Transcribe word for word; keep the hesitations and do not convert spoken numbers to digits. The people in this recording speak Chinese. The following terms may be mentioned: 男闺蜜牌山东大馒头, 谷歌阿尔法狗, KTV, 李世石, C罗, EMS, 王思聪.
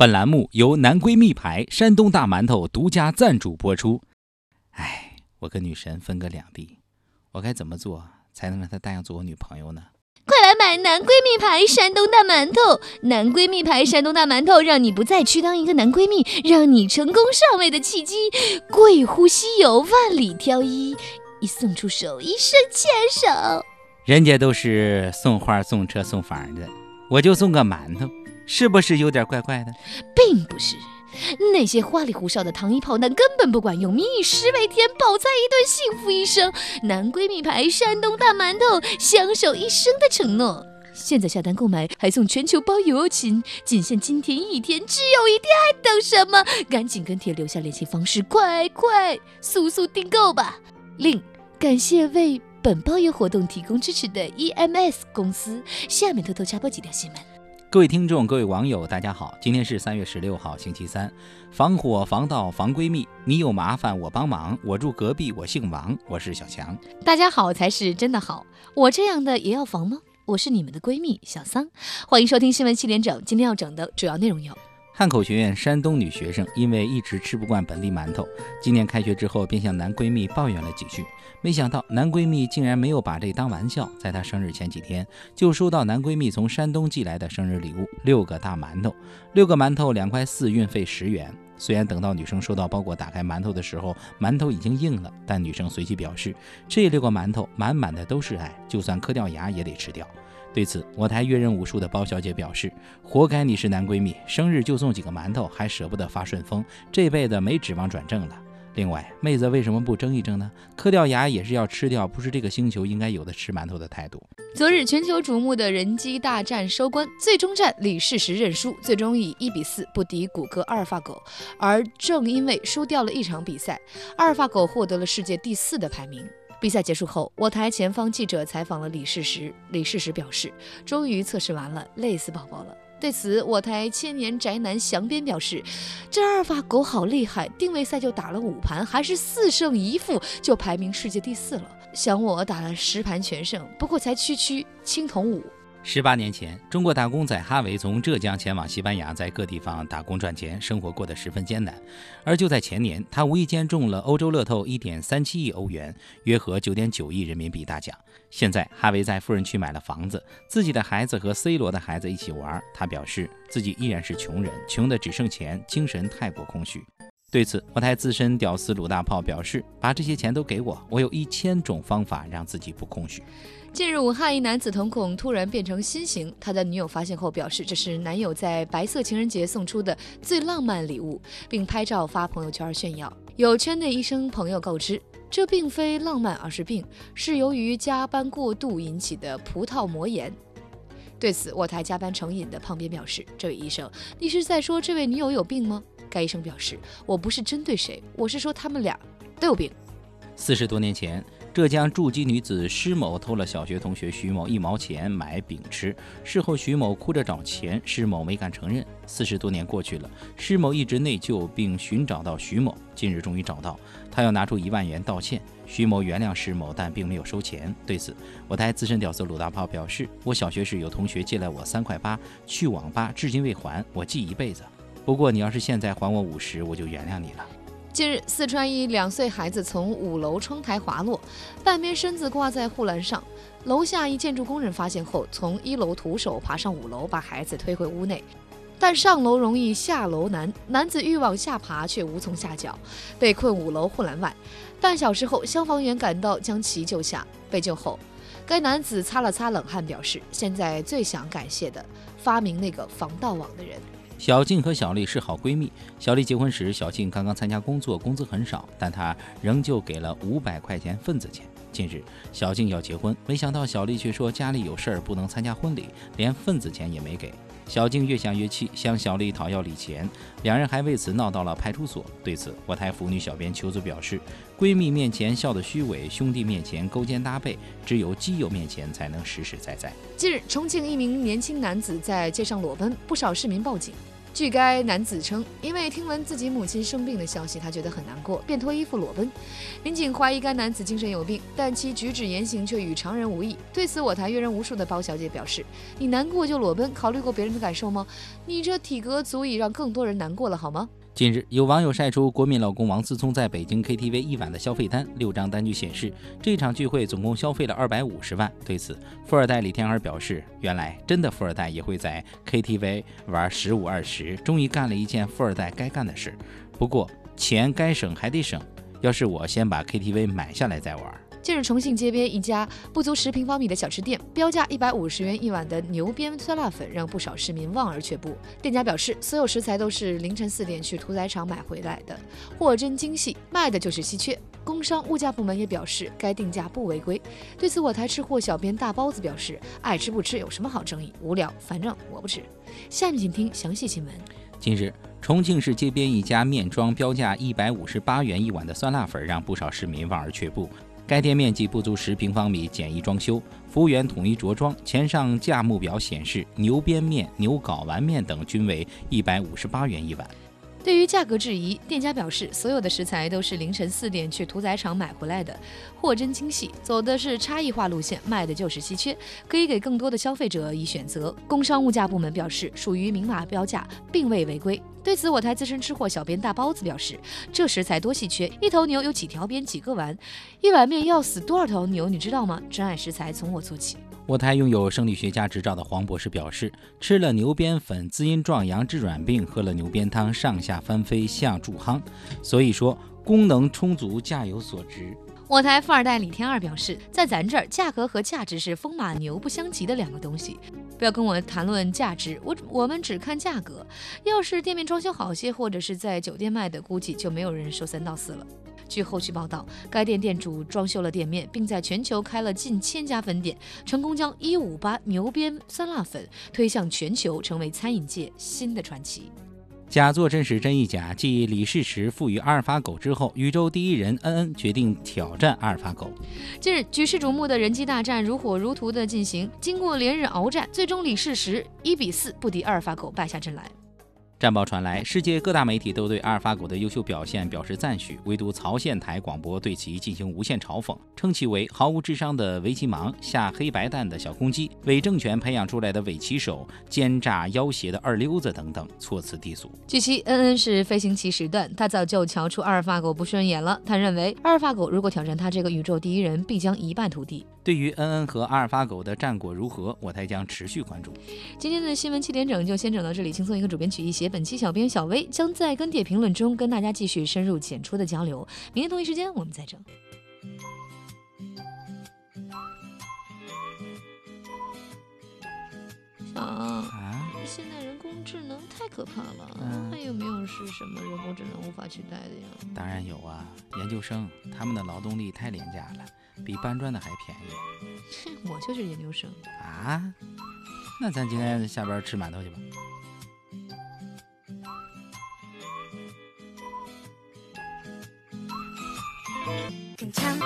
本栏目由男闺蜜牌山东大馒头独家赞助播出。哎，我跟女神分隔两地，我该怎么做才能让她答应做我女朋友呢？快来买男闺蜜牌山东大馒头！男闺蜜牌山东大馒头，让你不再去当一个男闺蜜，让你成功上位的契机，贵乎稀有，万里挑一，一送出手，一胜千手。人家都是送花、送车、送房的，我就送个馒头。是不是有点怪怪的？并不是，那些花里胡哨的糖衣炮弹根本不管用，民以食为天，饱餐一顿，幸福一生。男闺蜜牌山东大馒头，相守一生的承诺。现在下单购买还送全球包邮金，仅限今天一天，只有一天，还等什么？赶紧跟帖留下联系方式，快快速速订购吧！另感谢为本包邮活动提供支持的 E M S 公司。下面偷偷插播几条新闻。各位听众，各位网友，大家好，今天是三月十六号，星期三。防火防盗防闺蜜，你有麻烦我帮忙，我住隔壁，我姓王，我是小强。大家好才是真的好，我这样的也要防吗？我是你们的闺蜜小桑，欢迎收听新闻七连整。今天要整的主要内容有：汉口学院山东女学生因为一直吃不惯本地馒头，今年开学之后便向男闺蜜抱怨了几句，没想到男闺蜜竟然没有把这当玩笑，在她生日前几天就收到男闺蜜从山东寄来的生日礼物，六个大馒头，六个馒头两块四，运费十元。虽然等到女生收到包裹打开馒头的时候，馒头已经硬了，但女生随即表示，这六个馒头满满的都是爱，就算磕掉牙也得吃掉。对此，我台阅人无数的包小姐表示，活该你是男闺蜜，生日就送几个馒头，还舍不得发顺丰，这辈子没指望转正了。另外，妹子为什么不争一争呢？磕掉牙也是要吃掉，不是这个星球应该有的吃馒头的态度。昨日全球瞩目的人机大战收官，最终战李世石认输，最终以一比四不敌谷歌阿尔法狗。而正因为输掉了一场比赛，阿尔法狗获得了世界第四的排名。比赛结束后，我台前方记者采访了李世石，李世石表示，终于测试完了，累死宝宝了。对此，我台千年宅男祥边表示，这阿尔法狗好厉害，定位赛就打了五盘，还是四胜一负就排名世界第四了。想我打了十盘全胜，不过才区区青铜五。十八年前，中国打工仔哈维从浙江前往西班牙，在各地方打工赚钱，生活过得十分艰难。而就在前年，他无意间中了欧洲乐透 一点三七亿欧元，约合 九点九亿人民币大奖。现在哈维在富人区买了房子，自己的孩子和 C 罗的孩子一起玩。他表示，自己依然是穷人，穷的只剩钱，精神太过空虚。对此，我台资深屌丝鲁大炮表示，把这些钱都给我，我有一千种方法让自己不空虚。近日，武汉一男子瞳孔突然变成心形，他的女友发现后表示，这是男友在白色情人节送出的最浪漫礼物，并拍照发朋友圈炫耀。有圈内医生朋友告知，这并非浪漫，而是病，是由于加班过度引起的葡萄膜炎。对此，我台加班成瘾的胖边表示，这位医生，你是在说这位女友有病吗？该医生表示，我不是针对谁，我是说他们俩都有病。四十多年前，浙江筑基女子施某偷了小学同学徐某一毛钱买饼吃，事后徐某哭着找钱，施某没敢承认。四十多年过去了，施某一直内疚并寻找到徐某，近日终于找到，他要拿出一万元道歉。徐某原谅施某，但并没有收钱。对此，我台资深屌丝鲁大炮表示，我小学时有同学借来我三块八，去网吧至今未还，我记一辈子。不过你要是现在还我五十，我就原谅你了。近日，四川一两岁孩子从五楼窗台滑落，半边身子挂在护栏上。楼下一建筑工人发现后，从一楼徒手爬上五楼，把孩子推回屋内。但上楼容易下楼难，男子欲往下爬却无从下脚，被困五楼护栏外。半小时后，消防员赶到将其救下。被救后，该男子擦了擦冷汗，表示现在最想感谢的发明那个防盗网的人。小静和小丽是好闺蜜。小丽结婚时，小静刚刚参加工作，工资很少，但她仍旧给了五百块钱份子钱。近日，小静要结婚，没想到小丽却说家里有事儿不能参加婚礼，连份子钱也没给。小静越想越气，向小丽讨要礼钱，两人还为此闹到了派出所。对此，我台腐女小编秋子表示，闺蜜面前笑得虚伪，兄弟面前勾肩搭背，只有基友面前才能实实在在。近日，重庆一名年轻男子在街上裸奔，不少市民报警。据该男子称，因为听闻自己母亲生病的消息，他觉得很难过，便脱衣服裸奔。民警怀疑该男子精神有病，但其举止言行却与常人无异。对此，我台阅人无数的包小姐表示：“你难过就裸奔，考虑过别人的感受吗？你这体格足以让更多人难过了，好吗？”近日，有网友晒出国民老公王思聪在北京 K T V 一晚的消费单，六张单据显示，这场聚会总共消费了二百五十万。对此，富二代李天儿表示，原来真的富二代也会在 K T V 玩十五二十，终于干了一件富二代该干的事。不过，钱该省还得省，要是我先把 K T V 买下来再玩。近日，重庆街边一家不足十平方米的小吃店，标价一百五十元一碗的牛鞭酸辣粉让不少市民望而却步。店家表示，所有食材都是凌晨四点去屠宰场买回来的，货真精细，卖的就是稀缺。工商物价部门也表示，该定价不违规。对此，我台吃货小编大包子表示，爱吃不吃有什么好争议？无聊，反正我不吃。下面请听详细新闻。近日，重庆市街边一家面庄标价一百五十八元一碗的酸辣粉让不少市民望而却步。该店面积不足十平方米，简易装修，服务员统一着装。前上价目表显示，牛鞭面、牛睾丸面等均为一百五十八元一碗。对于价格质疑，店家表示，所有的食材都是凌晨四点去屠宰场买回来的，货真精细，走的是差异化路线，卖的就是稀缺，可以给更多的消费者以选择。工商物价部门表示，属于明码标价，并未违规。对此，我台资深吃货小编大包子表示，这食材多稀缺，一头牛有几条鞭几个丸，一碗面要死多少头牛，你知道吗？珍爱食材，从我做起。我台拥有生理学家执照的黄博士表示，吃了牛鞭粉滋阴壮阳治软病，喝了牛鞭汤上下翻飞下助夯，所以说功能充足，价有所值。我台富二代李天二表示，在咱这儿，价格和价值是风马牛不相及的两个东西，不要跟我谈论价值，我我们只看价格。要是店面装修好些，或者是在酒店卖的，估计就没有人说三道四了。据后续报道，该店店主装修了店面，并在全球开了近千家分店，成功将一五八牛鞭酸辣粉推向全球，成为餐饮界新的传奇。假作真时真亦假，继李世石赋予阿尔法狗之后，宇宙第一人恩恩决定挑战阿尔法狗。近日，举世瞩目的人机大战如火如荼地进行，经过连日鏖战，最终李世石一比四不敌阿尔法狗，败下阵来。战报传来，世界各大媒体都对阿尔法狗的优秀表现表示赞许，唯独曹县台广播对其进行无限嘲讽，称其为毫无智商的围棋盲、下黑白蛋的小公鸡、伪政权培养出来的伪棋手、奸诈要挟的二溜子等等，措辞低俗。据悉，恩恩是飞行棋时段，他早就瞧出阿尔法狗不顺眼了。他认为，阿尔法狗如果挑战他这个宇宙第一人，必将一败涂地。对于恩恩和阿尔法狗的战果如何，我台将持续关注。今天的新闻七点整就先整到这里，轻松一刻，主编曲一协。本期小编小薇将在跟帖评论中跟大家继续深入浅出的交流，明天同一时间我们再整。啊，现在人工智能太可怕了，嗯、还有没有是什么人工智能无法取代的呀？当然有啊，研究生他们的劳动力太廉价了，比搬砖的还便宜。我就是研究生啊，那咱今天下班吃馒头去吧。更强。